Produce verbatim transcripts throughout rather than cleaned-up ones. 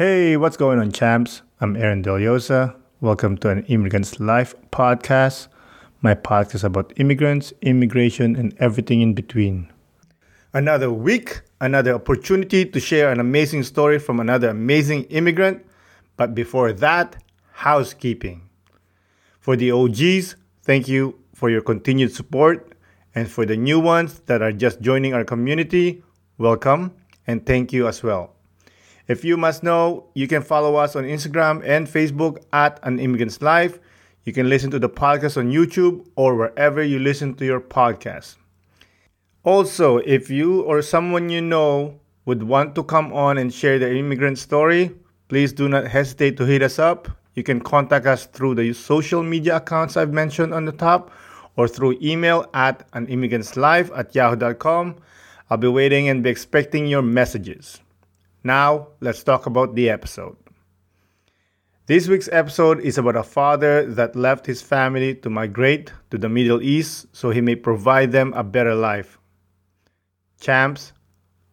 Hey, what's going on, champs? I'm Aaron Deliosa. Welcome to An Immigrant's Life podcast, my podcast about immigrants, immigration, and everything in between. Another week, another opportunity to share an amazing story from another amazing immigrant. But before that, housekeeping. For the O Gs, thank you for your continued support. And for the new ones that are just joining our community, welcome and thank you as well. If you must know, you can follow us on Instagram and Facebook at An Immigrant's Life. You can listen to the podcast on YouTube or wherever you listen to your podcast. Also, if you or someone you know would want to come on and share their immigrant story, please do not hesitate to hit us up. You can contact us through the social media accounts I've mentioned on the top or through email at animmigrantslife at yahoo dot com. I'll be waiting and be expecting your messages. Now, let's talk about the episode. This week's episode is about a father that left his family to migrate to the Middle East so he may provide them a better life. Champs,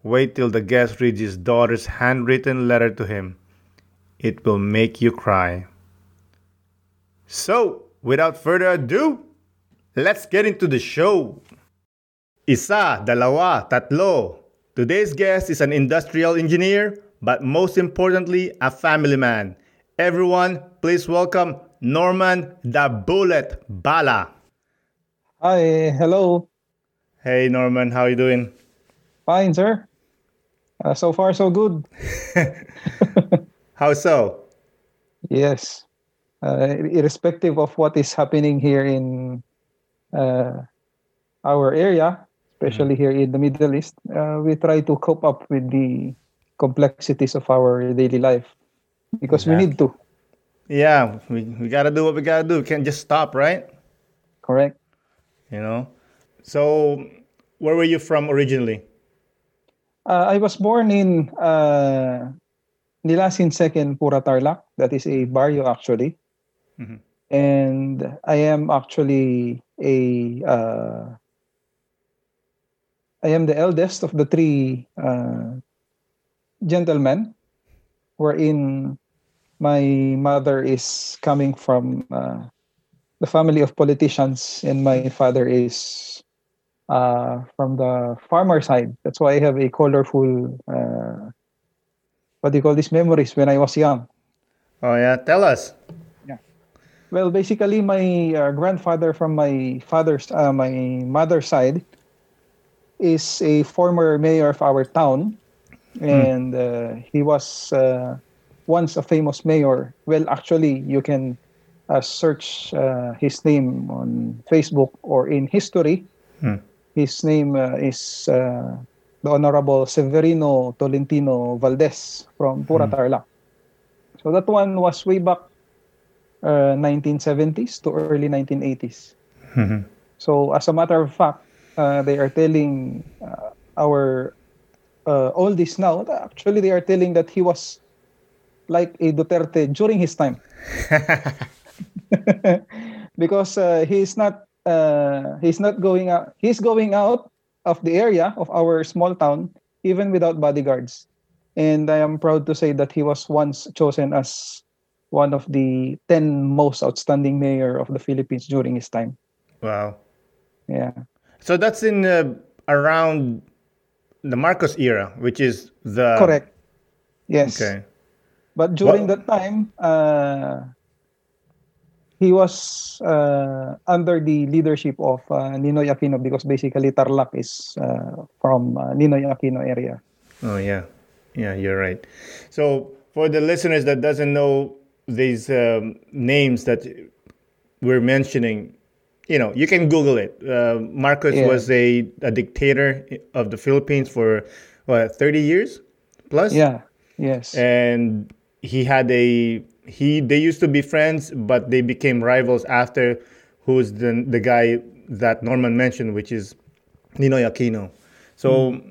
wait till the guest reads his daughter's handwritten letter to him. It will make you cry. So, without further ado, let's get into the show. Isa, dalawa, tatlo. Today's guest is an industrial engineer, but most importantly, a family man. Everyone, please welcome Norman the Bullet Bala. Hi, hello. Hey, Norman, how are you doing? Fine, sir. Uh, so far, so good. How so? Yes. Uh, irrespective of what is happening here in uh, our area, especially here in the Middle East, uh, we try to cope up with the complexities of our daily life because exactly. We need to. Yeah, we, we got to do what we got to do. We can't just stop, right? Correct. You know? So, where were you from originally? Uh, I was born in uh, Nilasin Segundo, Pura, Tarlac. That is a barrio, actually. Mm-hmm. And I am actually a... Uh, I am the eldest of the three uh, gentlemen, wherein my mother is coming from uh, the family of politicians and my father is uh, from the farmer side. That's why I have a colorful, uh, what do you call these memories when I was young. Oh yeah, tell us. Yeah. Well, basically my uh, grandfather from my father's, uh, my mother's side is a former mayor of our town, and uh, he was uh, once a famous mayor. Well, actually, you can uh, search uh, his name on Facebook or in history. Hmm. His name uh, is uh, the Honorable Severino Tolentino Valdez from Pura, hmm. Tarlac. So that one was way back uh, nineteen seventies to early nineteen eighties. Hmm. So as a matter of fact, Uh, they are telling uh, our uh, oldies now, actually they are telling that he was like a Duterte during his time. Because uh, he's not uh, he's not going out, he's going out of the area of our small town even without bodyguards. And I am proud to say that he was once chosen as one of the ten most outstanding mayor of the Philippines during his time. Wow. Yeah. So that's in uh, around the Marcos era, which is the... Correct. Yes. Okay. But during well, that time, uh, he was uh, under the leadership of uh, Ninoy Aquino because basically Tarlac is uh, from uh, Ninoy Aquino area. Oh, yeah. Yeah, you're right. So for the listeners that doesn't know these um, names that we're mentioning, you know, you can Google it. Uh, Marcos yeah. was a, a dictator of the Philippines for what, thirty years plus. Yeah. Yes. And he had a he. They used to be friends, but they became rivals after. Who's the the guy that Norman mentioned, which is Ninoy Aquino. So, mm.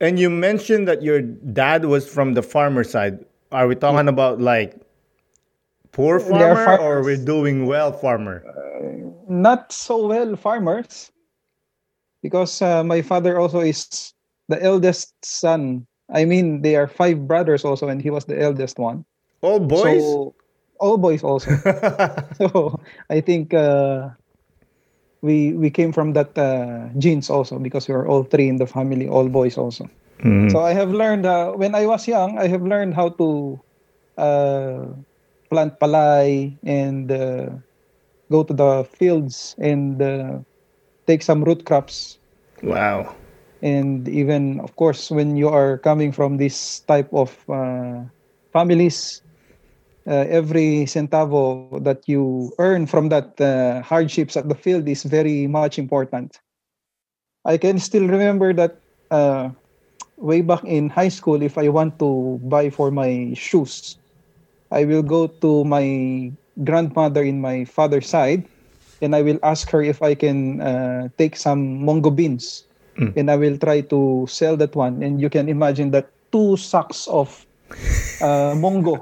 and you mentioned that your dad was from the farmer side. Are we talking yeah. about like? Poor farmer or we're doing well farmer? Uh, not so well farmers because uh, my father also is the eldest son I mean, they are five brothers also, and he was the eldest one. All boys? So, all boys also. So I think uh, we we came from that uh, genes also, because we were all three in the family, all boys also. Mm-hmm. So I have learned, uh, when I was young, I have learned how to uh, plant palay and uh, go to the fields and uh, take some root crops. Wow. And even, of course, when you are coming from this type of uh, families, uh, every centavo that you earn from that uh, hardships at the field is very much important. I can still remember that uh, way back in high school, if I want to buy for my shoes, I will go to my grandmother in my father's side, and I will ask her if I can uh, take some mongo beans. Mm. And I will try to sell that one. And you can imagine that two sacks of uh, mongo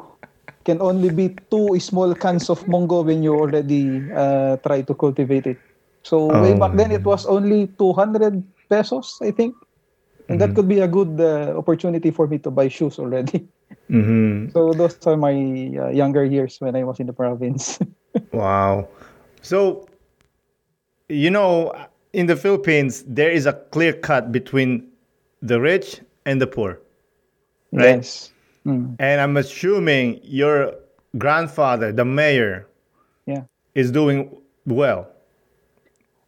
can only be two small cans of mongo when you already uh, try to cultivate it. So um, way back then, it was only two hundred pesos, I think. And mm-hmm. that could be a good uh, opportunity for me to buy shoes already. Mm-hmm. So those are my uh, younger years when I was in the province. Wow. So, you know... in the Philippines, there is a clear cut between the rich and the poor, right? Yes. Mm. And I'm assuming your grandfather, the mayor, yeah, is doing well.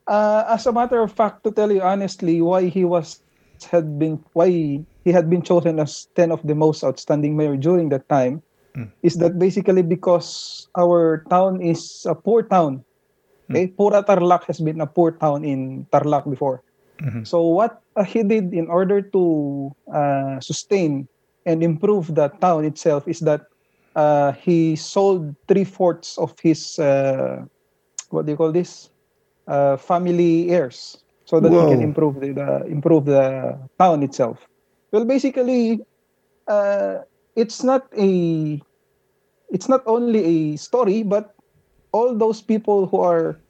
Uh, as a matter of fact, to tell you honestly, why he was had been why he had been chosen as ten of the most outstanding mayor during that time mm. is that basically because our town is a poor town. Okay, Pura Tarlac has been a poor town in Tarlac before. Mm-hmm. So what uh, he did in order to uh, sustain and improve the town itself is that uh, he sold three-fourths of his, uh, what do you call this, uh, family heirs, so that Whoa. he can improve the, the, improve the town itself. Well, basically, uh, it's not a, it's not only a story, but all those people who are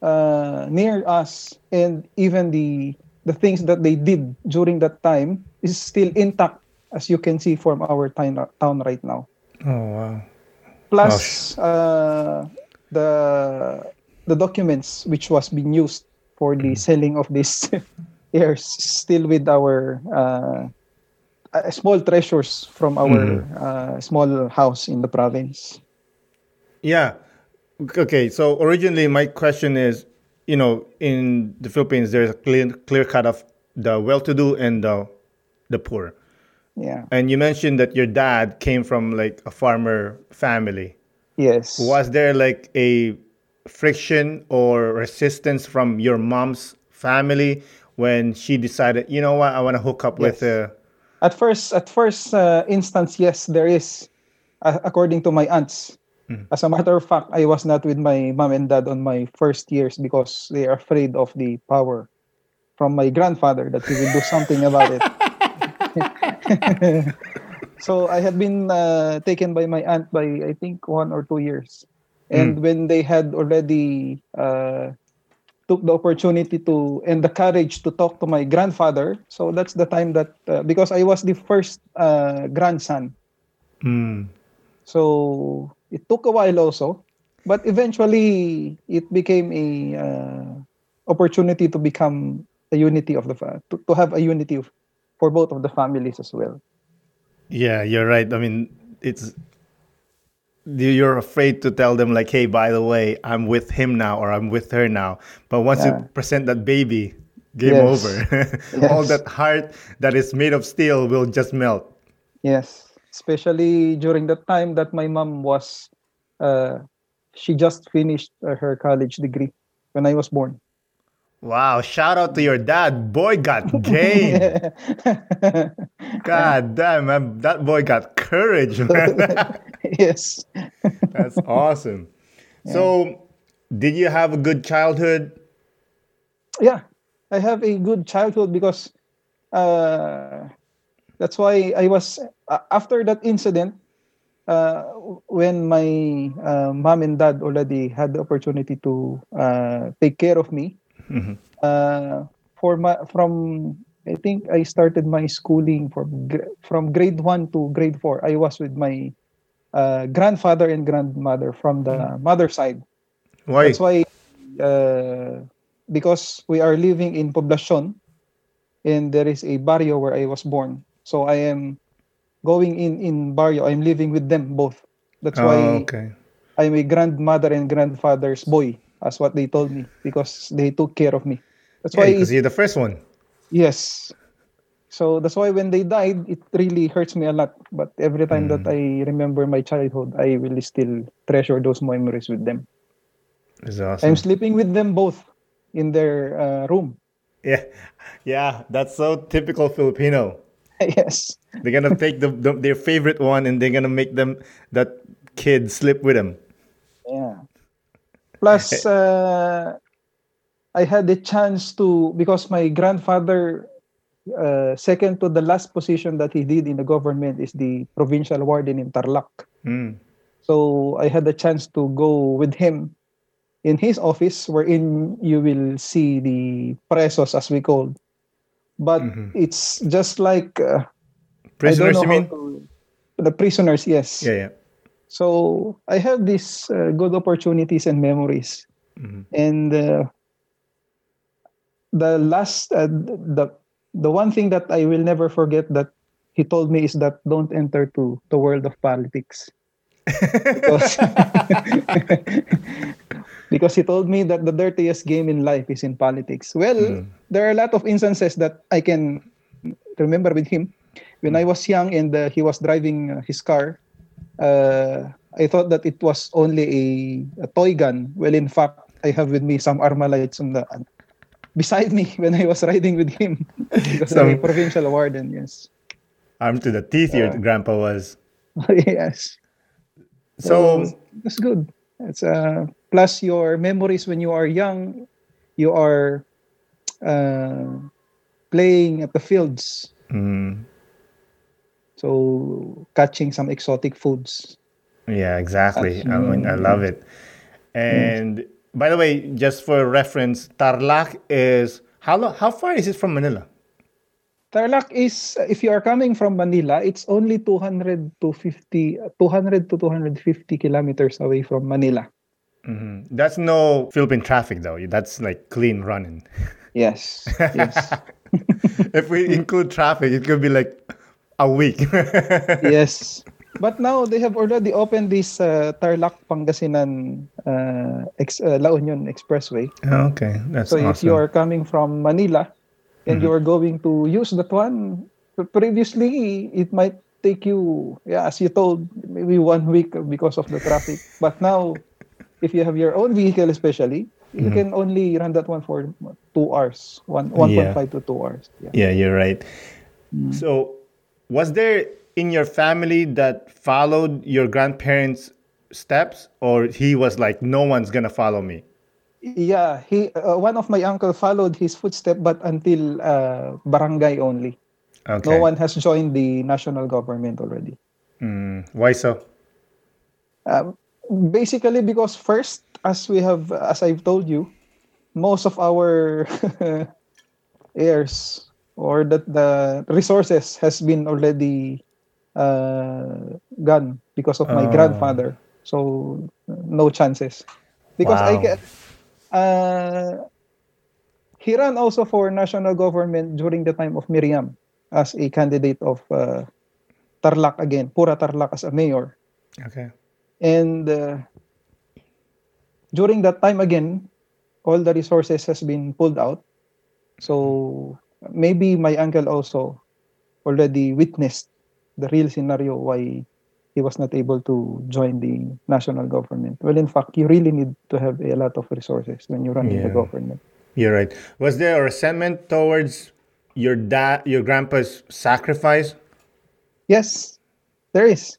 uh, near us, and even the the things that they did during that time is still intact, as you can see from our town, town right now. Oh wow! Plus oh. uh, the the documents which was being used for the mm. selling of these heirs still with our uh, uh, small treasures from our mm. uh, small house in the province. Yeah. Okay, so originally my question is, you know, in the Philippines, there's a clear clear cut of the well-to-do and the the poor. Yeah. And you mentioned that your dad came from like a farmer family. Yes. Was there like a friction or resistance from your mom's family when she decided, you know what, I want to hook up yes. with a... At first, at first uh, instance, yes, there is, uh, according to my aunts. As a matter of fact, I was not with my mom and dad on my first years because they are afraid of the power from my grandfather that he will do something about it. So I had been uh, taken by my aunt by, I think, one or two years. And mm. when they had already uh, took the opportunity to and the courage to talk to my grandfather, so that's the time that, uh, because I was the first uh, grandson. Mm. So... it took a while also, but eventually it became a uh, opportunity to become a unity of the fa- to, to have a unity of, for both of the families as well. Yeah, you're right. I mean, it's you're afraid to tell them like, hey, by the way, I'm with him now or I'm with her now. But once yeah. you present that baby, game yes. over. yes. All that heart that is made of steel will just melt. Yes. Especially during the time that my mom was, uh, she just finished uh, her college degree when I was born. Wow, shout out to your dad. Boy got game. God damn, man, that boy got courage, man. Yes. That's awesome. Yeah. So, did you have a good childhood? Yeah, I have a good childhood because... Uh, that's why I was, uh, after that incident, uh, when my uh, mom and dad already had the opportunity to uh, take care of me, mm-hmm. uh, for my, from I think I started my schooling from from grade one to grade four. I was with my uh, grandfather and grandmother from the mother side. Why? That's why, uh, because we are living in Poblacion, and there is a barrio where I was born. So I am going in in barrio. I'm living with them both. That's oh, why okay. I'm a grandmother and grandfather's boy. That's what they told me because they took care of me. That's yeah, why because you're the first one. Yes. So that's why when they died, it really hurts me a lot. But every time mm. that I remember my childhood, I really still treasure those memories with them. That's awesome. I'm sleeping with them both in their uh, room. Yeah, yeah, that's so typical Filipino. Yes. They're gonna take the, the their favorite one and they're gonna make them that kid sleep with them. Yeah. Plus, uh, I had the chance to, because my grandfather, uh, second to the last position that he did in the government is the provincial warden in Tarlac. Mm. So I had the chance to go with him in his office, wherein you will see the presos, as we called. But mm-hmm. it's just like... Uh, prisoners, you mean? To, the prisoners, yes. Yeah, yeah. So I have these uh, good opportunities and memories, mm-hmm. and uh, the last uh, the the one thing that I will never forget that he told me is that don't enter to the world of politics, because, because he told me that the dirtiest game in life is in politics. Well, mm-hmm. there are a lot of instances that I can remember with him when I was young and uh, he was driving uh, his car. Uh, I thought that it was only a, a toy gun. Well, in fact, I have with me some Armalites on the uh, beside me when I was riding with him. Because I'm a provincial warden, yes. Armed to the teeth, uh, your grandpa was. Yes. So, so that's good. It's uh, plus your memories when you are young. You are uh, playing at the fields. Mm. So catching some exotic foods. Yeah, exactly. I, mean, I love it. And mm. by the way, just for reference, Tarlac is how lo- how far is it from Manila? Tarlac is, if you are coming from Manila, it's only two hundred to two hundred fifty kilometers away from Manila. Mm-hmm. That's no Philippine traffic though. That's like clean running. Yes. Yes. If we include traffic, it could be like a week. Yes. But now they have already opened this uh, Tarlac Pangasinan uh, ex- uh, La Union Expressway. Oh, okay. That's so awesome. If you are coming from Manila and mm-hmm. you are going to use that one, previously it might take you, yeah, as you told, maybe one week because of the traffic. But now, if you have your own vehicle especially, you mm-hmm. can only run that one for two hours, one, one yeah. one point five to two hours. Yeah, yeah you're right. Mm. So, was there in your family that followed your grandparents' steps, or he was like, no one's going to follow me? Yeah, he uh, one of my uncle followed his footsteps, but until uh, barangay only. Okay. No one has joined the national government already. Mm, why so? Uh, basically because first, as we have, as I've told you, most of our heirs or that the resources has been already uh, gone because of my oh. grandfather. So, no chances. Because wow. I get... Uh, he ran also for national government during the time of Miriam as a candidate of uh, Tarlac again, Pura Tarlac as a mayor. Okay. And uh, during that time again, all the resources has been pulled out. So... Maybe my uncle also already witnessed the real scenario why he was not able to join the national government. Well, in fact, you really need to have a lot of resources when you run yeah. in the government. You're right. Was there a resentment towards your dad, your grandpa's sacrifice? Yes, there is.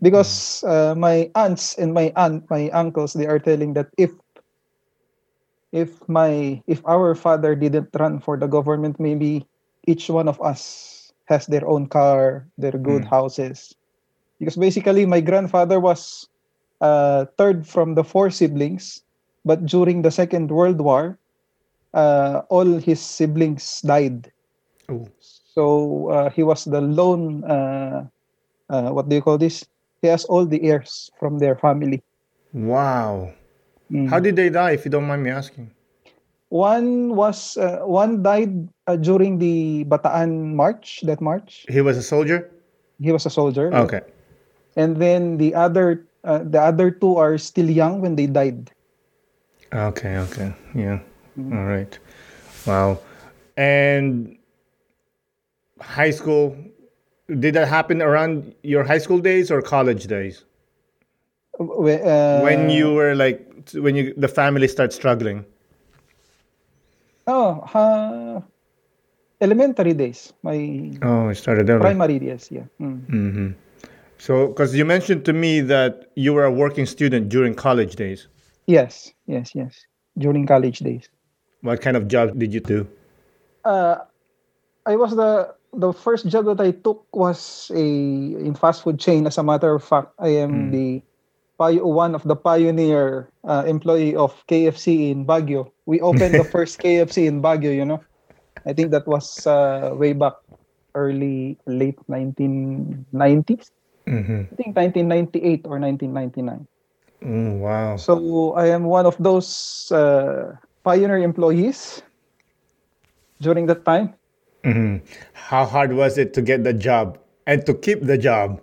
Because uh, my aunts and my aunt, my uncles, they are telling that if If my if our father didn't run for the government, maybe each one of us has their own car, their good mm. houses. Because basically, my grandfather was uh, third from the four siblings, but during the Second World War, uh, all his siblings died. Oh. So uh, he was the lone, uh, uh, what do you call this? He has all the heirs from their family. Wow. Mm. How did they die, if you don't mind me asking? One was uh, one died uh, during the Bataan March, that march. He was a soldier? He was a soldier. Okay. And then the other uh, the other two are still young when they died. Okay, okay. Yeah. Mm-hmm. All right. Wow. And high school, did that happen around your high school days or college days? Uh, when you were like when you the family starts struggling. Oh, uh, elementary days. My oh, it started early. Primary days, yeah. Mm. Mm-hmm. So, because you mentioned to me that you were a working student during college days. Yes, yes, yes. During college days. What kind of job did you do? Uh, I was the the first job that I took was a in fast food chain. As a matter of fact, I am mm. the one of the pioneer uh, employee of K F C in Baguio. We opened the first K F C in Baguio, you know. I think that was uh, way back early, late nineteen nineties. Mm-hmm. I think nineteen ninety-eight or nineteen ninety-nine. Mm, wow. So I am one of those uh, pioneer employees during that time. Mm-hmm. How hard was it to get the job and to keep the job?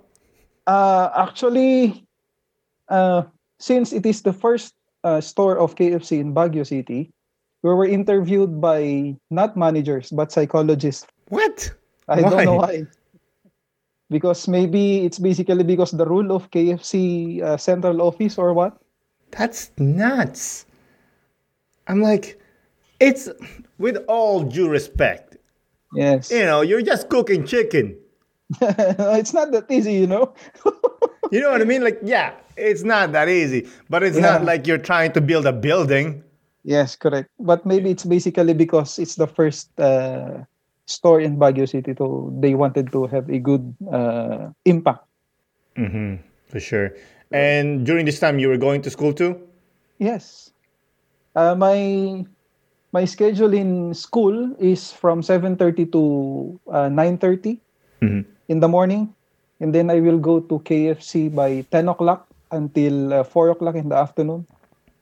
Uh, actually... Uh, since it is the first uh, store of K F C in Baguio City, we were interviewed by not managers but psychologists. What? I why? don't know why. Because maybe it's basically because the rule of K F C uh, central office or what? That's nuts. I'm like, it's with all due respect. Yes. You know, you're just cooking chicken. It's not that easy, you know. You know what I mean? Like, yeah, it's not that easy, but it's yeah. not like you're trying to build a building. Yes, correct. But maybe it's basically because it's the first uh, store in Baguio City, so they wanted to have a good uh, impact. Mm-hmm, for sure. And during this time, you were going to school too? Yes. Uh, my my schedule in school is from seven thirty to uh, nine thirty mm-hmm. in the morning. And then I will go to K F C by ten o'clock until uh, four o'clock in the afternoon.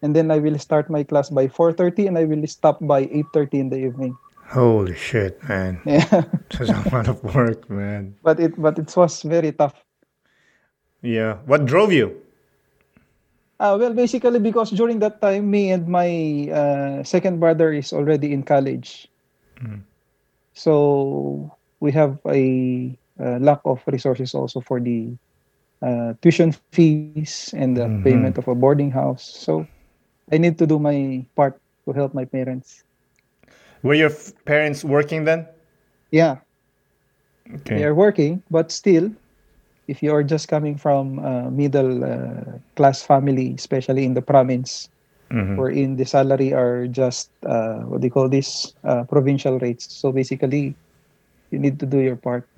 And then I will start my class by four thirty and I will stop by eight thirty in the evening. Holy shit, man. Yeah. That's a lot of work, man. But it but it was very tough. Yeah. What drove you? Uh, well, basically because during that time, me and my uh, second brother is already in college. Mm. So we have a... Uh, lack of resources also for the uh, tuition fees and the mm-hmm. payment of a boarding house. So I need to do my part to help my parents. Were your f- parents working then? Yeah. Okay. They are working, but still, if you are just coming from a uh, middle uh, class family, especially in the province, mm-hmm. wherein the salary are just, uh, what do you call this, uh, provincial rates. So basically, you need to do your part.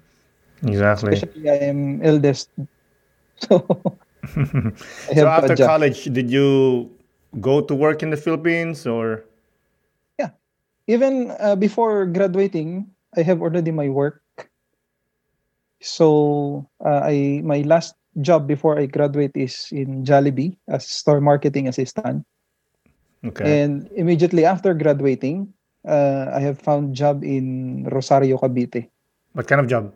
Exactly. Especially I am eldest. So, so after college, did you go to work in the Philippines or? Yeah. Even uh, before graduating, I have already my work. So uh, I my last job before I graduate is in Jollibee as store marketing assistant. Okay. And immediately after graduating, uh, I have found job in Rosario Cavite. What kind of job?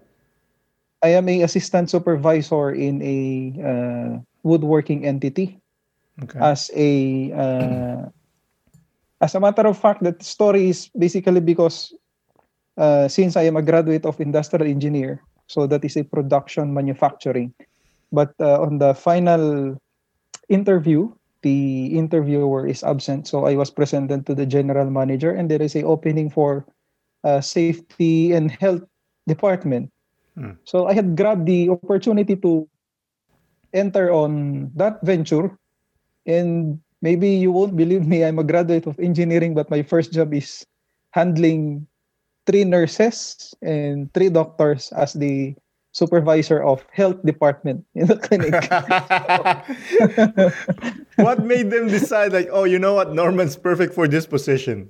I am an assistant supervisor in a uh, woodworking entity. Okay. As a uh, as a matter of fact, that story is basically because uh, since I am a graduate of industrial engineer, so that is a production manufacturing. But uh, on the final interview, the interviewer is absent, so I was presented to the general manager, and there is an opening for uh, safety and health department. So I had grabbed the opportunity to enter on that venture, and maybe you won't believe me, I'm a graduate of engineering, but my first job is handling three nurses and three doctors as the supervisor of health department in the clinic. What made them decide like, oh, you know what, Norman's perfect for this position?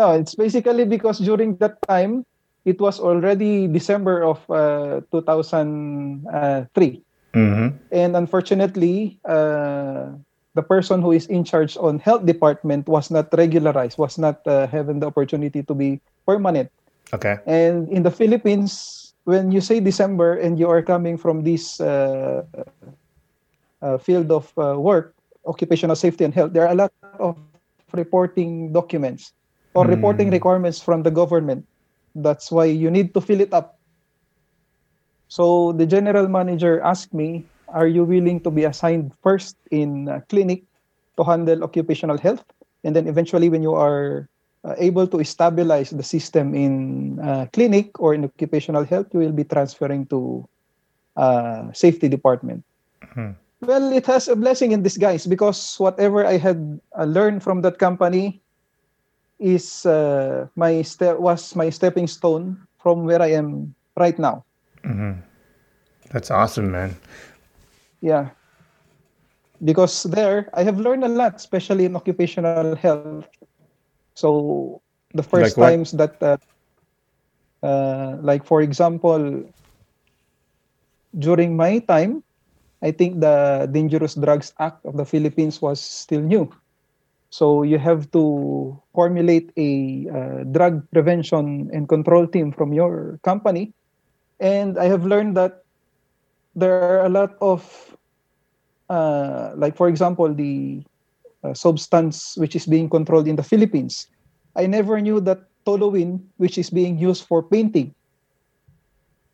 No, it's basically because during that time, it was already December of uh, two thousand three. Mm-hmm. And unfortunately, uh, the person who is in charge on health department was not regularized, was not uh, having the opportunity to be permanent. Okay. And in the Philippines, when you say December and you are coming from this uh, uh, field of uh, work, occupational safety and health, there are a lot of reporting documents or mm. reporting requirements from the government. That's why you need to fill it up. So the general manager asked me, are you willing to be assigned first in a clinic to handle occupational health? And then eventually when you are uh, able to stabilize the system in uh, clinic or in occupational health, you will be transferring to uh, safety department. Mm-hmm. Well, it has a blessing in disguise because whatever I had uh, learned from that company is uh, my ste- was my stepping stone from where I am right now. Mm-hmm. That's awesome, man. Yeah, because there I have learned a lot, especially in occupational health. So the first like times that, uh, uh, like for example, during my time, I think the Dangerous Drugs Act of the Philippines was still new. So you have to formulate a uh, drug prevention and control team from your company. And I have learned that there are a lot of, uh, like for example, the uh, substance which is being controlled in the Philippines. I never knew that toluene, which is being used for painting,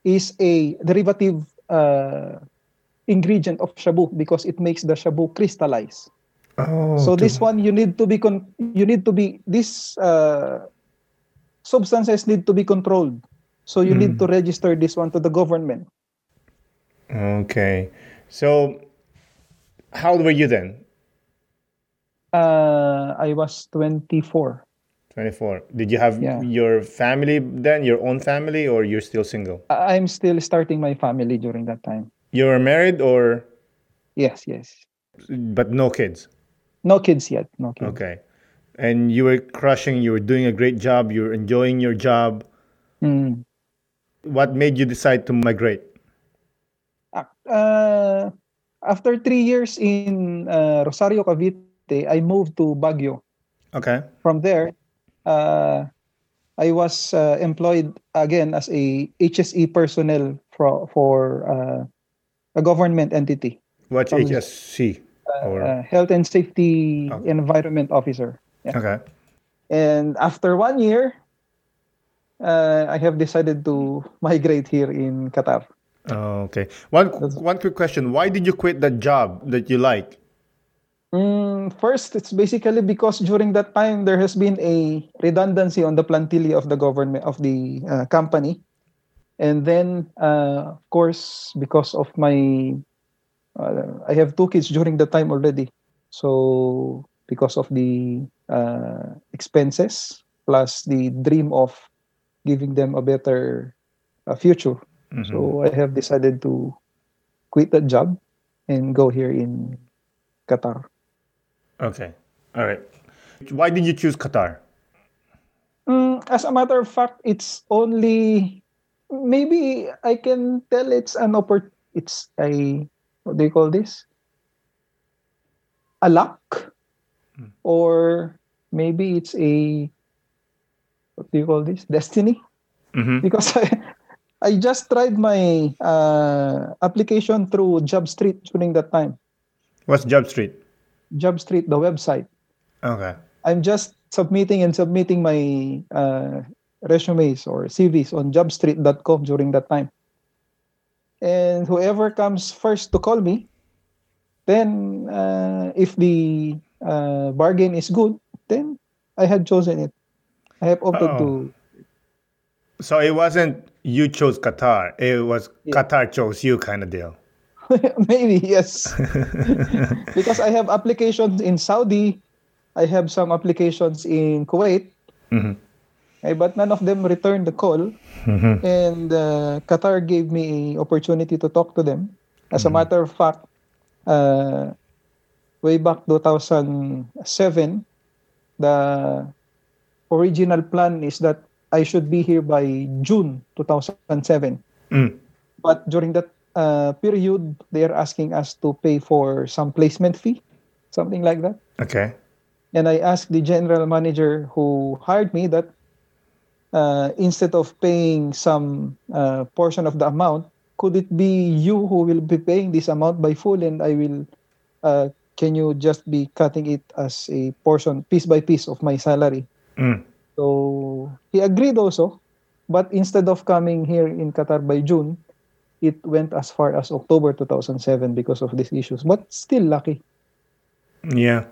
is a derivative uh, ingredient of shabu because it makes the shabu crystallize. Oh, so okay. This one you need to be con- you need to be these uh, substances need to be controlled. So you mm. need to register this one to the government. Okay. So, how old were you then? Uh, I was twenty-four. twenty-four. Did you have yeah. your family then, your own family, or you're still single? I'm still starting my family during that time. You were married or? Yes, yes. But no kids? No kids yet. No kids. Okay. And you were crushing, you were doing a great job, you were enjoying your job. Mm. What made you decide to migrate? Uh, after three years in uh, Rosario Cavite, I moved to Baguio. Okay. From there, uh, I was uh, employed again as a H S E personnel for, for uh, a government entity. What's from, H S C? Uh, or... uh, Health and Safety oh. Environment Officer. Yeah. Okay. And after one year, uh, I have decided to migrate here in Qatar. Oh, okay. One one quick question. Why did you quit that job that you like? Mm, first, it's basically because during that time, there has been a redundancy on the plantilla of the government, of the uh, company. And then, uh, of course, because of my... Uh, I have two kids during that time already. So, because of the uh, expenses, plus the dream of giving them a better uh, future. Mm-hmm. So I have decided to quit that job and go here in Qatar. Okay. All right. Why did you choose Qatar? Mm, as a matter of fact, it's only... Maybe I can tell it's an oppor- It's a... What do you call this? A luck? Mm. Or maybe it's a... What do you call this? Destiny? Mm-hmm. Because I... I just tried my uh, application through Jobstreet during that time. What's Jobstreet? Jobstreet, the website. Okay. I'm just submitting and submitting my uh, resumes or C Vs on jobstreet dot com during that time. And whoever comes first to call me, then uh, if the uh, bargain is good, then I had chosen it. I have opted Uh-oh. to... So it wasn't you chose Qatar. It was yeah. Qatar chose you kind of deal. Maybe, yes. Because I have applications in Saudi. I have some applications in Kuwait. Mm-hmm. But none of them returned the call. Mm-hmm. And uh, Qatar gave me an opportunity to talk to them. As mm-hmm. a matter of fact, uh, way back two thousand seven, the original plan is that I should be here by June two thousand seven. Mm. But during that uh, period, they are asking us to pay for some placement fee, something like that. Okay. And I asked the general manager who hired me that uh, instead of paying some uh, portion of the amount, could it be you who will be paying this amount by full, and I will, uh, can you just be cutting it as a portion, piece by piece of my salary? Mm. So he agreed also, but instead of coming here in Qatar by June, it went as far as October two thousand seven because of these issues, but still lucky. Yeah.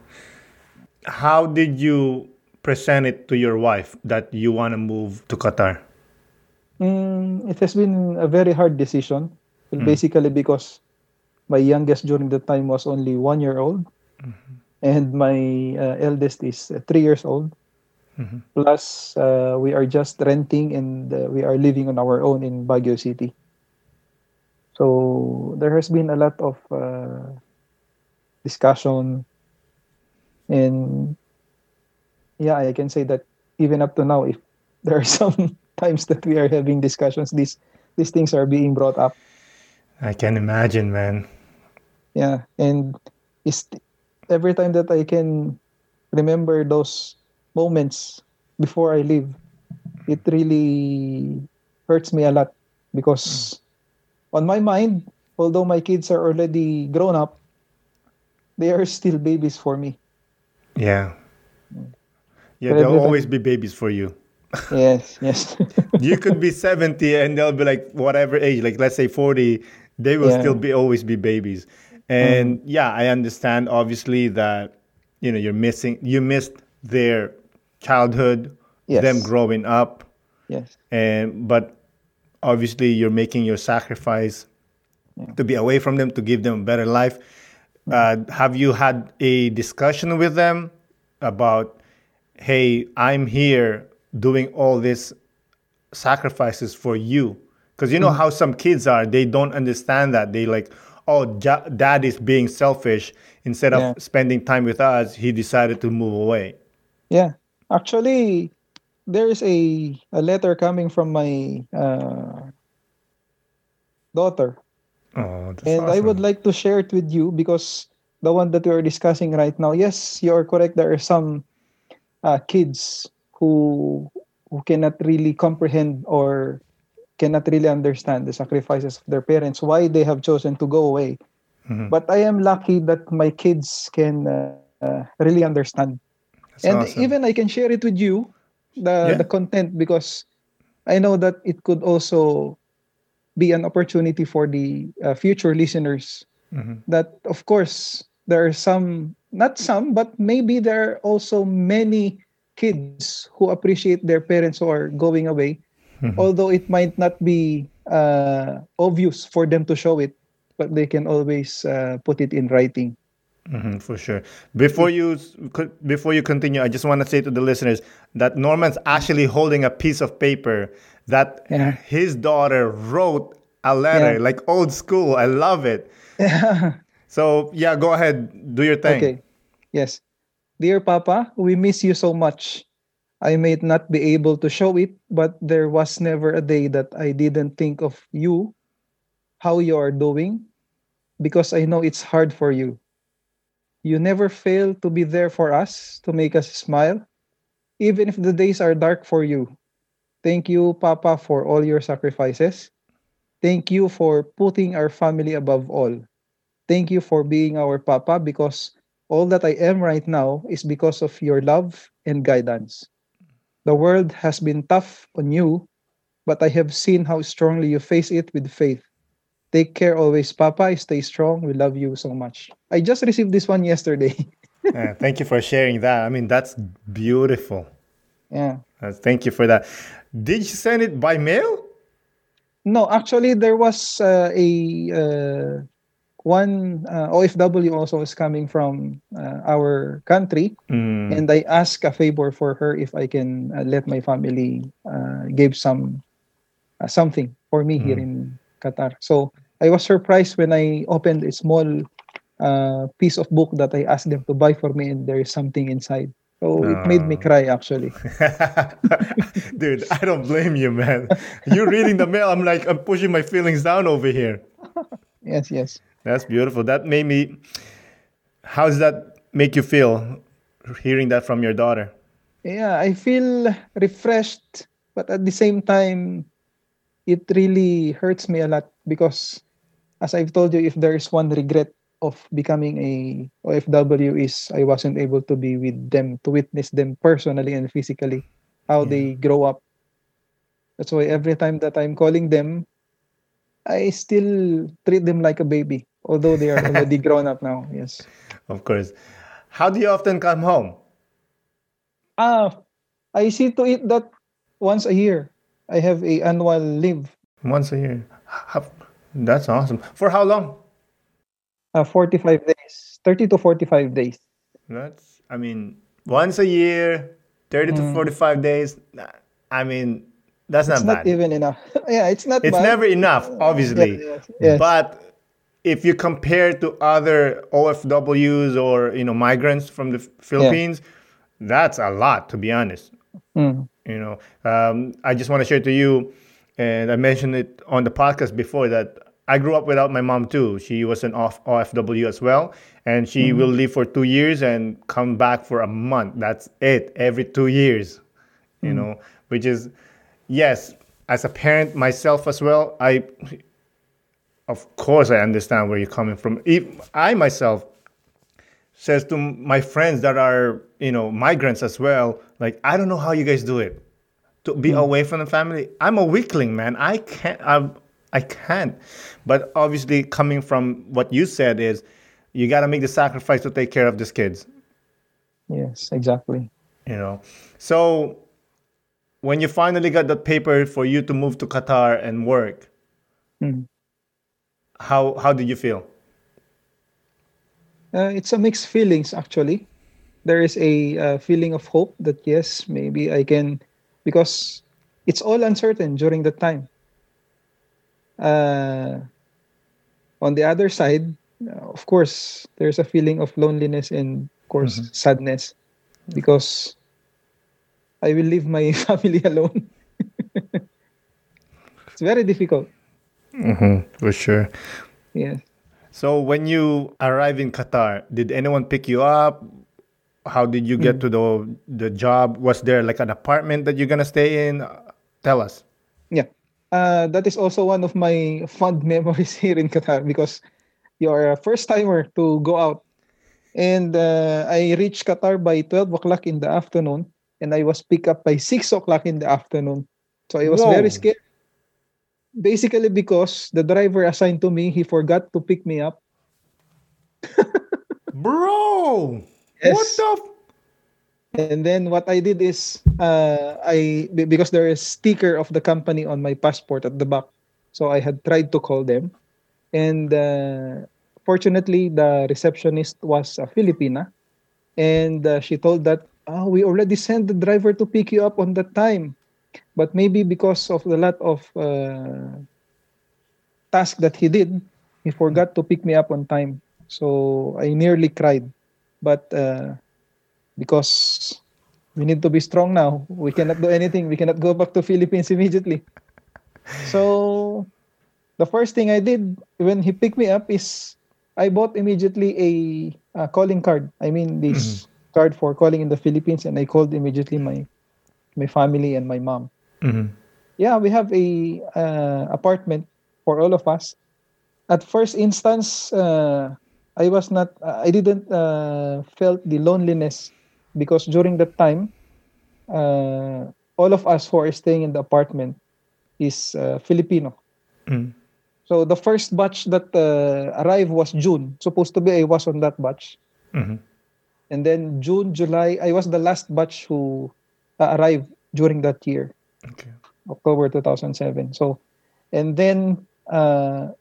How did you present it to your wife that you want to move to Qatar? Mm, it has been a very hard decision, well, mm. basically because my youngest during the time was only one year old, mm-hmm. and my uh, eldest is uh, three years old. Mm-hmm. Plus, uh, we are just renting and uh, we are living on our own in Baguio City. So there has been a lot of uh, discussion, and yeah, I can say that even up to now, if there are some times that we are having discussions, these these things are being brought up. I can imagine, man. Yeah, and it's, every time that I can remember those moments before I leave, it really hurts me a lot because mm. on my mind, although my kids are already grown up, they are still babies for me. Yeah. Yeah, but they'll always time, be babies for you. Yes, yes. You could be seventy and they'll be like whatever age, like let's say forty, they will yeah. still be always be babies. And mm. yeah, I understand obviously that, you know, you're missing, you missed their childhood, yes. them growing up. Yes. And but obviously you're making your sacrifice yeah. to be away from them, to give them a better life. Uh, have you had a discussion with them about, hey, I'm here doing all these sacrifices for you? Because you know mm-hmm. how some kids are, they don't understand that. They like, oh, ja- dad is being selfish. Instead of yeah. spending time with us, he decided to move away. Yeah. Actually, there is a, a letter coming from my uh, daughter. Oh, that's and awesome. I would like to share it with you because the one that we are discussing right now, yes, you are correct. There are some uh, kids who who cannot really comprehend or cannot really understand the sacrifices of their parents, why they have chosen to go away. Mm-hmm. But I am lucky that my kids can uh, uh, really understand. That's and awesome. Even I can share it with you, the yeah. the content, because I know that it could also be an opportunity for the uh, future listeners mm-hmm. that, of course, there are some, not some, but maybe there are also many kids who appreciate their parents who are going away, mm-hmm. although it might not be uh, obvious for them to show it, but they can always uh, put it in writing. Mm-hmm, for sure. Before you before you continue, I just want to say to the listeners that Norman's actually holding a piece of paper that yeah. his daughter wrote a letter, yeah. like old school. I love it. Yeah. So yeah, go ahead, do your thing. Okay. Yes. Dear Papa, we miss you so much. I may not be able to show it, but there was never a day that I didn't think of you, how you are doing, because I know it's hard for you. You never fail to be there for us, to make us smile, even if the days are dark for you. Thank you, Papa, for all your sacrifices. Thank you for putting our family above all. Thank you for being our Papa, because all that I am right now is because of your love and guidance. The world has been tough on you, but I have seen how strongly you face it with faith. Take care always, Papa. Stay strong. We love you so much. I just received this one yesterday. Yeah, thank you for sharing that. I mean, that's beautiful. Yeah. Uh, thank you for that. Did you send it by mail? No, actually, there was uh, a uh, one uh, O F W also was coming from uh, our country, mm. and I asked a favor for her if I can uh, let my family uh, give some uh, something for me mm. here in Qatar. So I was surprised when I opened a small uh, piece of book that I asked them to buy for me, and there is something inside. So uh, it made me cry actually. Dude, I don't blame you, man. You're reading the mail. I'm like, I'm pushing my feelings down over here. Yes, yes. That's beautiful. That made me... How does that make you feel, hearing that from your daughter? Yeah, I feel refreshed, but at the same time, it really hurts me a lot because, as I've told you, if there is one regret of becoming a O F W is I wasn't able to be with them, to witness them personally and physically, how yeah. they grow up. That's why every time that I'm calling them, I still treat them like a baby, although they are already grown up now. Yes. Of course. How do you often come home? Ah, I see to it that once a year. I have a annual leave. Once a year. That's awesome. For how long? Uh, forty-five days. thirty to forty-five days. That's, I mean, once a year, thirty mm. to forty-five days. I mean, that's not it's bad. It's not even enough. Yeah, it's not it's bad. It's never enough, obviously. Yeah, yes, yes. But if you compare to other O F Ws or, you know, migrants from the Philippines, yeah. that's a lot, to be honest. Mm. You know, um, I just want to share to you, and I mentioned it on the podcast before, that I grew up without my mom too. She was an O F W as well, and she mm-hmm. will leave for two years and come back for a month. That's it, every two years, you mm-hmm. know, which is, yes, as a parent myself as well, I... Of course, I understand where you're coming from. If I myself says to my friends that are, you know, migrants as well, like, I don't know how you guys do it to be mm. away from the family. I'm a weakling, man. I can't. I, I can't. But obviously, coming from what you said is, you got to make the sacrifice to take care of these kids. Yes, exactly. You know, so when you finally got that paper for you to move to Qatar and work. Mm. How how did you feel? Uh, it's a mixed feelings, actually. There is a uh, feeling of hope that, yes, maybe I can, because it's all uncertain during that time. Uh, on the other side, of course, there's a feeling of loneliness and, of course, mm-hmm. sadness, because I will leave my family alone. It's very difficult. Mm-hmm, for sure. Yes. So when you arrived in Qatar, did anyone pick you up? How did you get mm. to the the job? Was there like an apartment that you're going to stay in? Uh, tell us. Yeah. Uh, that is also one of my fond memories here in Qatar, because you're a first-timer to go out. And uh, I reached Qatar by twelve o'clock in the afternoon, and I was picked up by six o'clock in the afternoon. So I was Whoa. very scared. Basically, because the driver assigned to me, he forgot to pick me up. Bro! Yes. What the... F- and then what I did is, uh, I because there is sticker of the company on my passport at the back. So I had tried to call them. And uh, fortunately, the receptionist was a Filipina. And uh, she told that, oh, we already sent the driver to pick you up on that time. But maybe because of the lot of uh, tasks that he did, he forgot to pick me up on time. So I nearly cried. But uh, because we need to be strong now, we cannot do anything. We cannot go back to Philippines immediately. So the first thing I did when he picked me up is I bought immediately a, a calling card. I mean this mm-hmm. card for calling in the Philippines, and I called immediately my my family and my mom. Mm-hmm. Yeah, we have a uh, apartment for all of us. At first instance, uh, I was not, uh, I didn't uh, felt the loneliness, because during that time, uh, all of us who are staying in the apartment is uh, Filipino. Mm. So the first batch that uh, arrived was June. Supposed to be I was on that batch. Mm-hmm. And then June, July, I was the last batch who Uh, arrived during that year, okay. October two thousand seven. So, and then uh,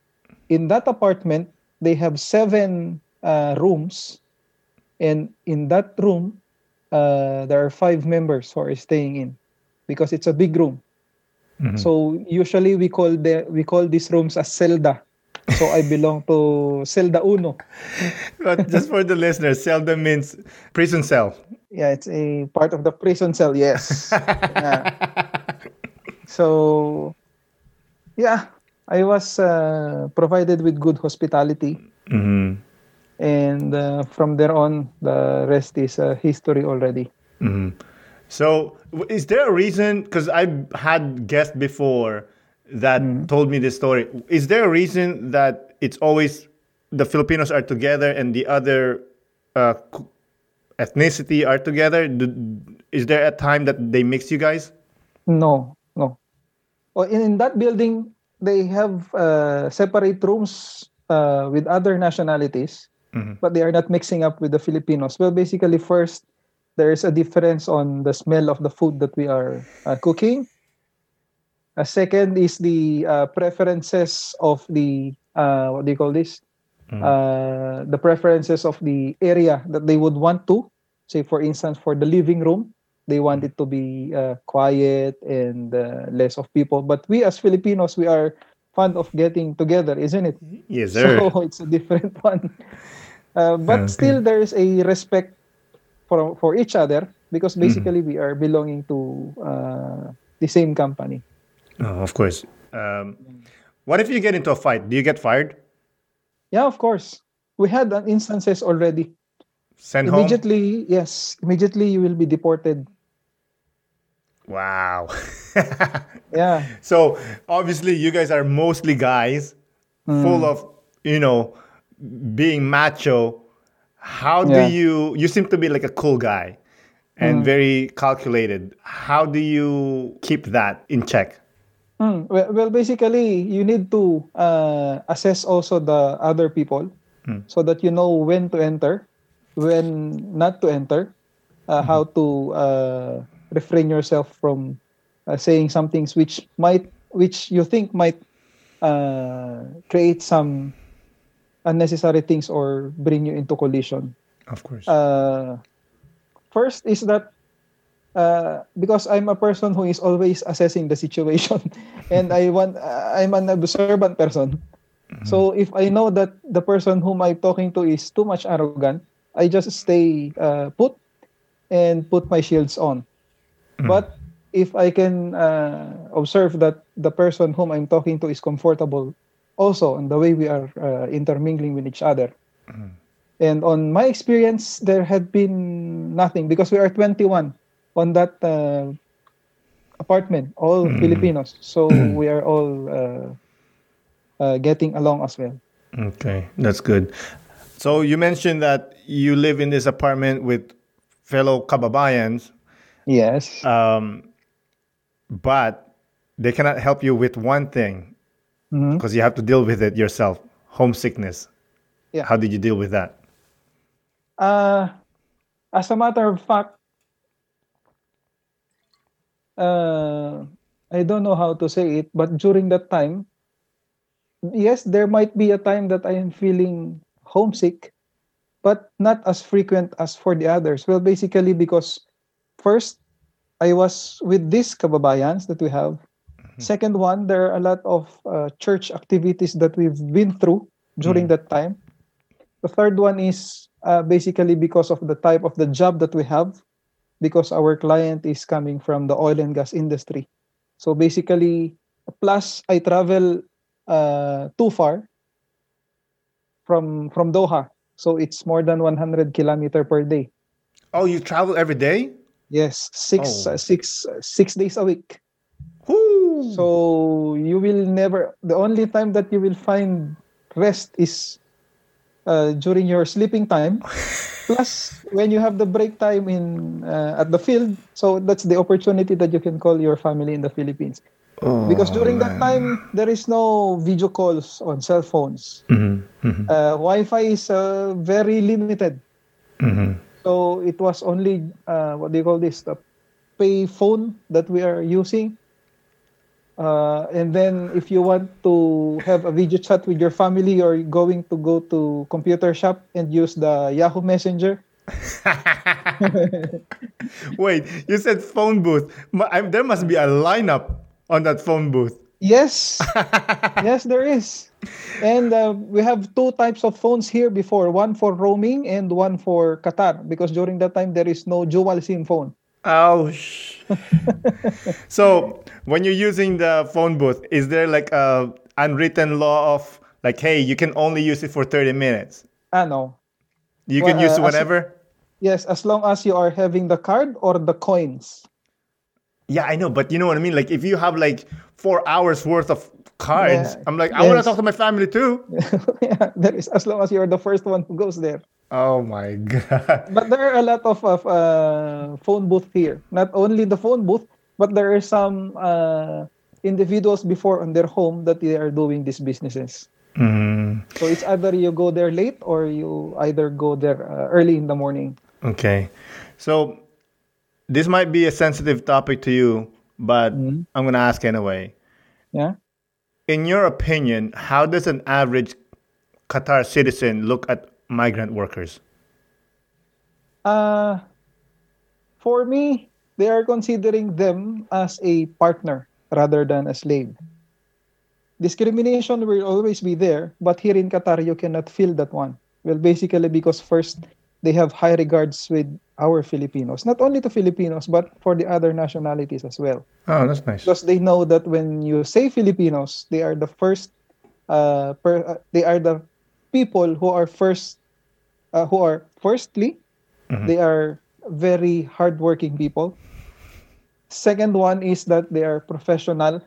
in that apartment, they have seven uh, rooms, and in that room, uh, there are five members who are staying in, because it's a big room. Mm-hmm. So usually we call the we call these rooms as celda. So I belong to Celda Uno. But just for the listeners, Celda means prison cell. Yeah, it's a part of the prison cell, yes. Yeah. So, yeah, I was uh, provided with good hospitality. Mm-hmm. And uh, from there on, the rest is uh, history already. Mm-hmm. So, is there a reason, because I've had guests before that mm. told me this story, is there a reason that it's always the Filipinos are together and the other uh, ethnicity are together? Do, is there a time that they mix you guys? No, no. Well, in, in that building, they have uh, separate rooms uh, with other nationalities, mm-hmm. but they are not mixing up with the Filipinos. Well, basically, first, there is a difference on the smell of the food that we are uh, cooking. A second is the uh, preferences of the, uh, what do you call this? Mm. Uh, the preferences of the area that they would want to. Say, for instance, for the living room, they want it to be uh, quiet and uh, less of people. But we as Filipinos, we are fond of getting together, isn't it? Yes, sir. So it's a different one. Uh, but okay. Still, there is a respect for for each other, because basically mm. we are belonging to uh, the same company. Oh, of course. Um, what if you get into a fight? Do you get fired? Yeah, of course. We had instances already. Sent immediately, home? Yes. Immediately, you will be deported. Wow. Yeah. So, obviously, you guys are mostly guys, mm. full of, you know, being macho. How do yeah. you... You seem to be like a cool guy and mm. very calculated. How do you keep that in check? Mm. Well, well, basically, you need to uh, assess also the other people mm. so that you know when to enter, when not to enter, uh, mm-hmm. how to uh, refrain yourself from uh, saying some things which might, which you think might uh, create some unnecessary things or bring you into collision. Of course. Uh, first is that uh, because I'm a person who is always assessing the situation, and I want uh, I'm an observant person. Mm-hmm. So if I know that the person whom I'm talking to is too much arrogant, I just stay uh, put and put my shields on. Mm. But if I can uh, observe that the person whom I'm talking to is comfortable also in the way we are uh, intermingling with each other. Mm. And on my experience, there had been nothing, because we are twenty-one on that uh, apartment, all mm. Filipinos. So we are all uh, uh, getting along as well. Okay, that's good. So you mentioned that you live in this apartment with fellow kababayans. Yes. Um, but they cannot help you with one thing, because mm-hmm. you have to deal with it yourself, homesickness. Yeah. How did you deal with that? Uh, as a matter of fact, uh, I don't know how to say it, but during that time, yes, there might be a time that I am feeling homesick, but not as frequent as for the others. Well, basically because first, I was with these kababayans that we have. Mm-hmm. Second one, there are a lot of uh, church activities that we've been through during mm-hmm. that time. The third one is uh, basically because of the type of the job that we have, because our client is coming from the oil and gas industry. So basically, plus I travel uh, too far from from Doha. So it's more than one hundred kilometers per day. Oh, you travel every day? Yes, six, oh. uh, six, uh, six days a week. Woo. So you will never, the only time that you will find rest is uh, during your sleeping time. Plus, when you have the break time in uh, at the field. So that's the opportunity that you can call your family in the Philippines. Oh, because during man. that time, there is no video calls on cell phones. Mm-hmm, mm-hmm. Uh, Wi-Fi is uh, very limited. Mm-hmm. So it was only, uh, what do you call this, the pay phone that we are using. Uh, and then if you want to have a video chat with your family, you're going to go to computer shop and use the Yahoo Messenger. Wait, you said phone booth. There must be a lineup on that phone booth. Yes. Yes, there is. And uh, we have two types of phones here before, one for roaming and one for Qatar, because during that time there is no dual SIM phone. Ouch. So when you're using the phone booth, is there like a unwritten law of like, hey, you can only use it for thirty minutes? Ah, no. You well, can use uh, whenever? As, yes, as long as you are having the card or the coins. Yeah, I know, but you know what I mean? Like if you have like four hours worth of cards, yeah. I'm like, I yes. want to talk to my family too. Yeah, that is as long as you're the first one who goes there. Oh my God. But there are a lot of, of uh, phone booth here. Not only the phone booth, but there are some uh, individuals before on their home that they are doing these businesses. Mm. So it's either you go there late or you either go there uh, early in the morning. Okay. So this might be a sensitive topic to you, but mm-hmm. I'm going to ask anyway. Yeah. In your opinion, how does an average Qatar citizen look at migrant workers? Uh, for me, they are considering them as a partner rather than a slave. Discrimination will always be there, but here in Qatar, you cannot feel that one. Well, basically because first, they have high regards with our Filipinos. Not only to Filipinos, but for the other nationalities as well. Oh, that's nice. Because they know that when you say Filipinos, they are the first, uh, per, uh, they are the people who are first, uh, who are firstly, mm-hmm. they are very hardworking people. Second one is that they are professional.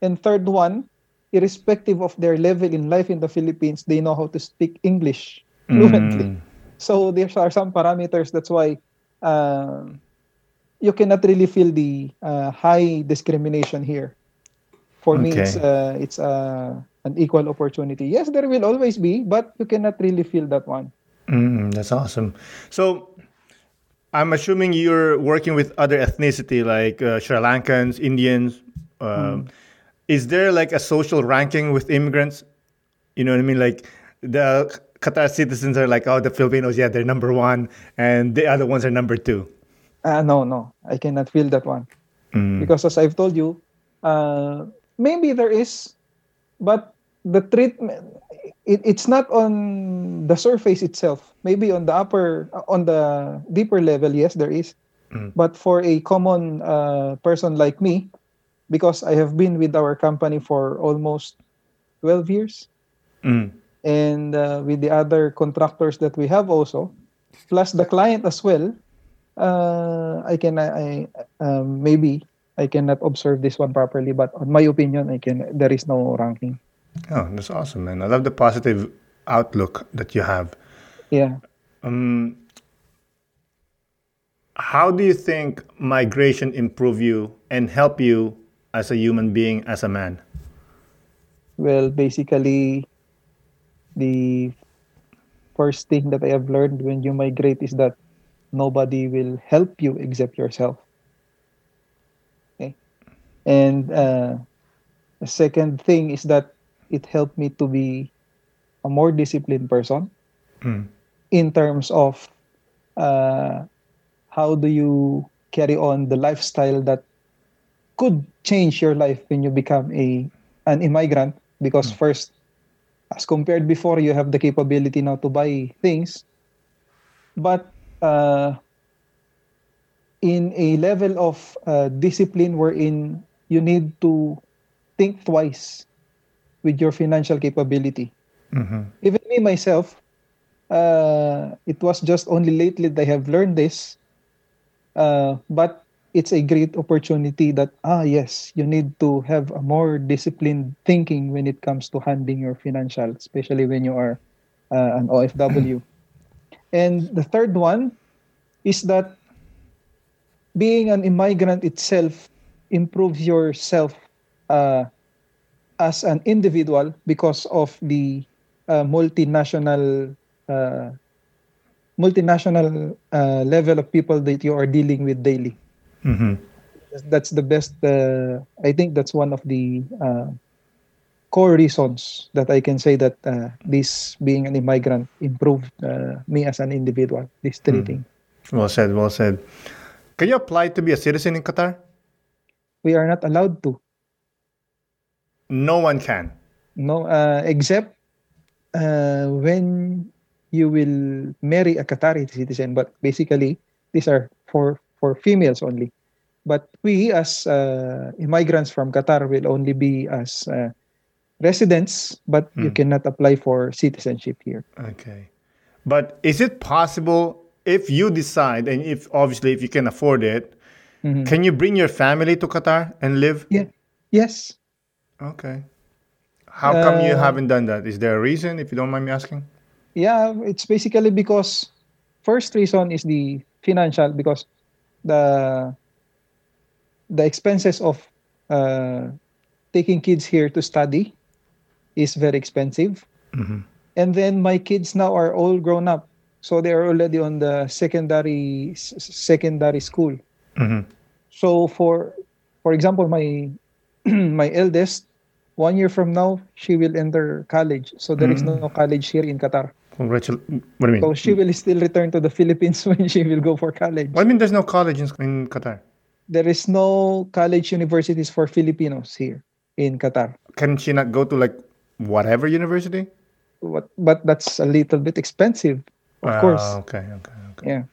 And third one, irrespective of their level in life in the Philippines, they know how to speak English fluently. Mm. So there are some parameters. That's why uh, you cannot really feel the uh, high discrimination here. For okay. me, it's uh, it's uh, an equal opportunity. Yes, there will always be, but you cannot really feel that one. Mm, that's awesome. So I'm assuming you're working with other ethnicity like uh, Sri Lankans, Indians. Um, mm. Is there like a social ranking with immigrants? You know what I mean? Like the Qatar citizens are like, oh, the Filipinos, yeah, they're number one, and the other ones are number two. Uh, no, no, I cannot feel that one. Mm. Because as I've told you, uh, maybe there is, but the treatment, it, it's not on the surface itself. Maybe on the upper, on the deeper level, yes, there is. Mm. But for a common uh, person like me, because I have been with our company for almost twelve years, mm. and uh, with the other contractors that we have also, plus the client as well, uh, I can I, I um, maybe I cannot observe this one properly, but on my opinion, I can. There is no ranking. Oh, that's awesome, man! I love the positive outlook that you have. Yeah. Um. How do you think migration improve you and help you as a human being, as a man? Well, basically, the first thing that I have learned when you migrate is that nobody will help you except yourself. Okay? And uh, the second thing is that it helped me to be a more disciplined person mm. in terms of uh, how do you carry on the lifestyle that could change your life when you become a an immigrant, because mm. first, as compared before, you have the capability now to buy things. But uh, in a level of uh, discipline wherein you need to think twice with your financial capability. Mm-hmm. Even me, myself, uh, it was just only lately that I have learned this. Uh, but it's a great opportunity that, ah, yes, you need to have a more disciplined thinking when it comes to handling your financial, especially when you are uh, an O F W. And the third one is that being an immigrant itself improves yourself uh, as an individual because of the uh, multinational uh, multinational uh, level of people that you are dealing with daily. Mm-hmm. That's the best. Uh, I think that's one of the uh, core reasons that I can say that uh, this being an immigrant improved uh, me as an individual. This three mm. things. Well said. Well said. Can you apply to be a citizen in Qatar? We are not allowed to. No one can. no, uh, except uh, when you will marry a Qatari citizen. But basically, these are for for females only. But we, as uh, immigrants from Qatar, will only be as uh, residents, but hmm. you cannot apply for citizenship here. Okay. But is it possible, if you decide, and if obviously if you can afford it, mm-hmm. can you bring your family to Qatar and live? Yeah. Yes. Okay. How uh, come you haven't done that? Is there a reason, if you don't mind me asking? Yeah, it's basically because first reason is the financial, because the... the expenses of uh, taking kids here to study is very expensive. Mm-hmm. And then my kids now are all grown up. So they are already on the secondary s- secondary school. Mm-hmm. So for for example, my my eldest, one year from now, she will enter college. So there mm-hmm. is no college here in Qatar. Well, Rachel, what do you mean? So she will still return to the Philippines when she will go for college. What do you mean there's no college in, in Qatar? There is no college universities for Filipinos here in Qatar. Can she not go to like whatever university? What, but that's a little bit expensive, of uh, course. Okay, okay, okay. Yeah.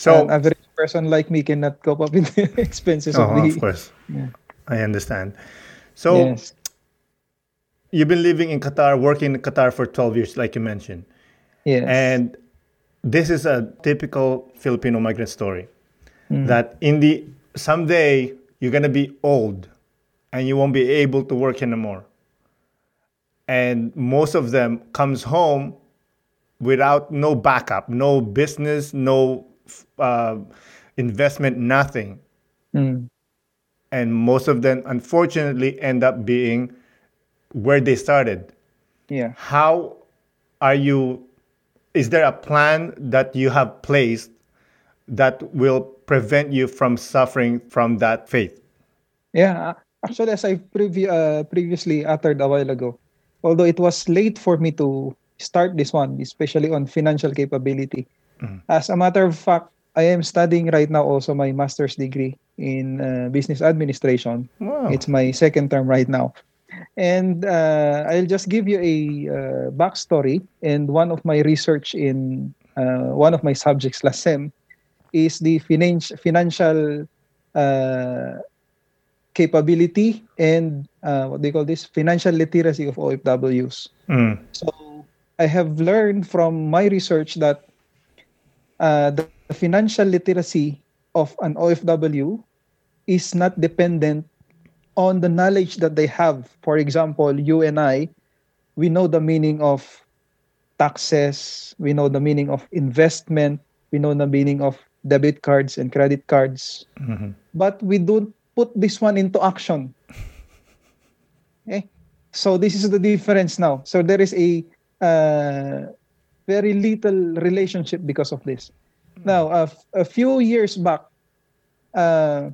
So an average person like me cannot cope up with the expenses oh, of the. Of course. Yeah. I understand. So yes. You've been living in Qatar, working in Qatar for twelve years, like you mentioned. Yes. And this is a typical Filipino migrant story mm. that in the someday you're going to be old and you won't be able to work anymore. And most of them comes home without no backup, no business, no uh, investment, nothing. Mm. And most of them, unfortunately, end up being where they started. Yeah. How are you, is there a plan that you have placed that will prevent you from suffering from that faith? Yeah, actually, as I previ- uh, previously uttered a while ago, although it was late for me to start this one, especially on financial capability. Mm-hmm. As a matter of fact, I am studying right now also my master's degree in uh, business administration. Wow. It's my second term right now. And uh, I'll just give you a uh, backstory. And one of my research in uh, one of my subjects last sem is the finan- financial uh, capability and uh, what they call this, financial literacy of O F Ws. Mm. So I have learned from my research that uh, the financial literacy of an O F W is not dependent on the knowledge that they have. For example, you and I, we know the meaning of taxes, we know the meaning of investment, we know the meaning of debit cards and credit cards, mm-hmm. but we don't put this one into action. Okay? So this is the difference now. So there is a uh, very little relationship because of this. Mm-hmm. Now, uh, f- a few years back, uh,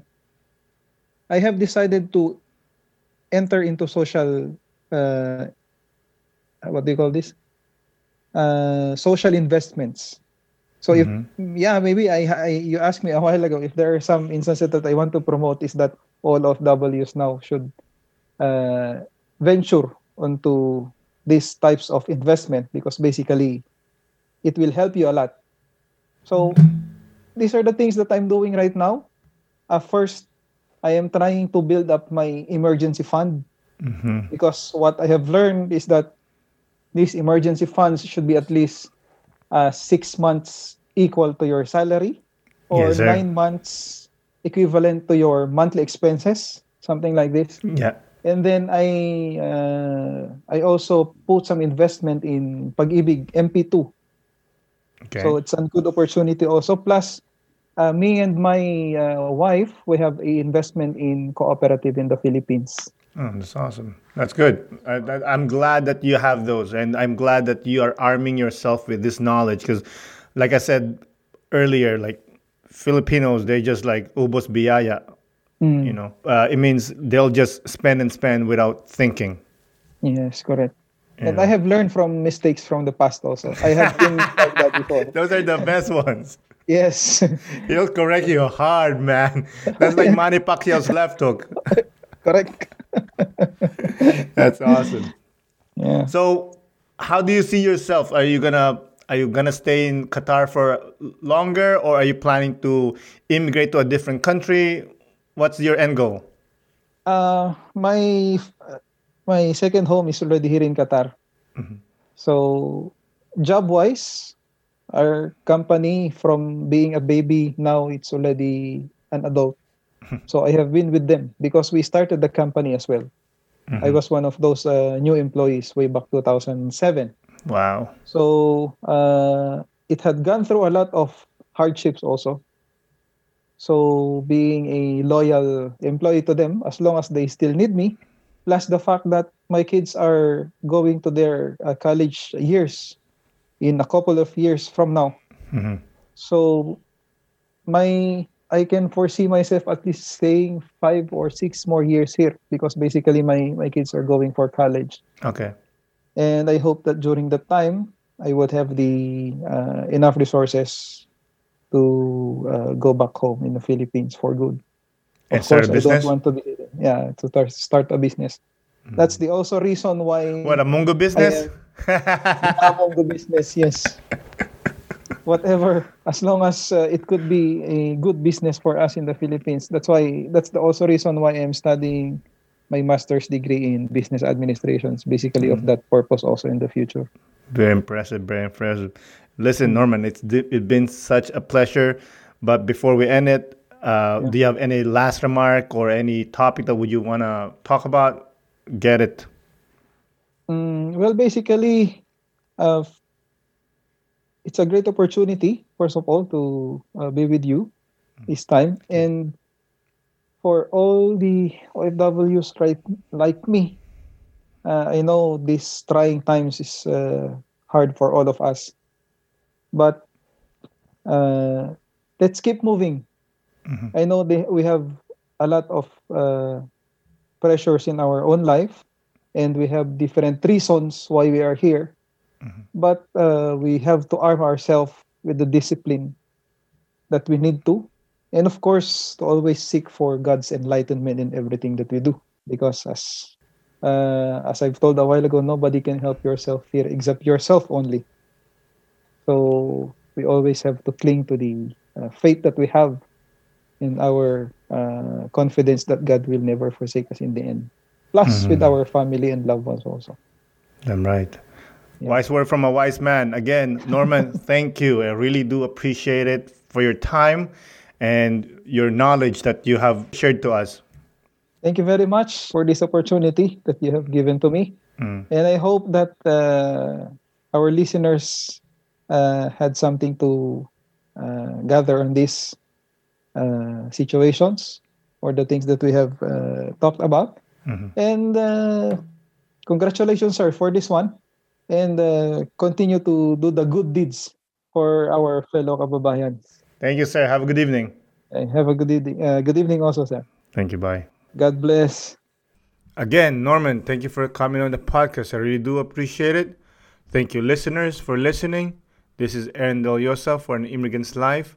I have decided to enter into social, uh, what do you call this? Uh, social investments. So if mm-hmm. yeah, maybe I, I you asked me a while ago if there are some instances that I want to promote is that all of W's now should uh, venture onto these types of investment because basically it will help you a lot. So these are the things that I'm doing right now. Uh, first, I am trying to build up my emergency fund mm-hmm. because what I have learned is that these emergency funds should be at least Uh, six months equal to your salary, or yes, nine months equivalent to your monthly expenses, something like this. Yeah. And then I uh, I also put some investment in Pag-ibig M P two. Okay. So it's a good opportunity also. Plus, uh, me and my uh, wife, we have an investment in cooperative in the Philippines. Oh, that's awesome. That's good. I, I, I'm glad that you have those, and I'm glad that you are arming yourself with this knowledge because, like I said earlier, like Filipinos, they just like ubos biyaya, mm. you know. Uh, it means they'll just spend and spend without thinking. Yes, correct. Yeah. And I have learned from mistakes from the past also. I have been like that before. Those are the best ones. Yes. He'll correct you hard, man. That's like Manny Pacquiao's left hook. Correct. That's awesome. Yeah. So, how do you see yourself? Are you gonna Are you gonna stay in Qatar for longer, or are you planning to immigrate to a different country? What's your end goal? Uh, my my second home is already here in Qatar. Mm-hmm. So, job-wise, our company, from being a baby, now it's already an adult. So I have been with them because we started the company as well. Mm-hmm. I was one of those uh, new employees way back two thousand seven. Wow. So uh, it had gone through a lot of hardships also. So being a loyal employee to them, as long as they still need me, plus the fact that my kids are going to their uh, college years in a couple of years from now. Mm-hmm. So my... I can foresee myself at least staying five or six more years here because basically my, my kids are going for college. Okay. And I hope that during that time, I would have the uh, enough resources to uh, go back home in the Philippines for good. Of and start course, a business? I don't want to be, yeah, to tar- start a business. Mm-hmm. That's the also reason why... What, a Mungo business? I, uh, a Mungo business, yes. Whatever, as long as uh, it could be a good business for us in the Philippines. That's why, that's the also reason why I'm studying my master's degree in business administrations, basically mm-hmm. of that purpose also in the future. Very impressive, very impressive. Listen, Norman, it's it's been such a pleasure. But before we end it, uh, yeah. do you have any last remark or any topic that would you want to talk about? Get it. Mm, well, basically... Uh, It's a great opportunity, first of all, to uh, be with you this time. And for all the O F Ws right, like me, uh, I know these trying times is uh, hard for all of us. But uh, let's keep moving. Mm-hmm. I know they, we have a lot of uh, pressures in our own life, and we have different reasons why we are here. Mm-hmm. But uh, we have to arm ourselves with the discipline that we need to. And of course, to always seek for God's enlightenment in everything that we do. Because as uh, as I've told a while ago, nobody can help yourself here except yourself only. So we always have to cling to the uh, faith that we have in our uh, confidence that God will never forsake us in the end. Plus mm-hmm. with our family and loved ones also. Damn right. Yeah. Wise word from a wise man. Again, Norman, thank you. I really do appreciate it for your time and your knowledge that you have shared to us. Thank you very much for this opportunity that you have given to me. Mm. And I hope that uh, our listeners uh, had something to uh, gather on these uh, situations or the things that we have uh, talked about. Mm-hmm. And uh, congratulations, sir, for this one. And uh, continue to do the good deeds for our fellow kababayans. Thank you, sir. Have a good evening. And have a good evening. Uh, good evening also, sir. Thank you. Bye. God bless. Again, Norman, thank you for coming on the podcast. I really do appreciate it. Thank you, listeners, for listening. This is Aaron Deliosa for An Immigrant's Life.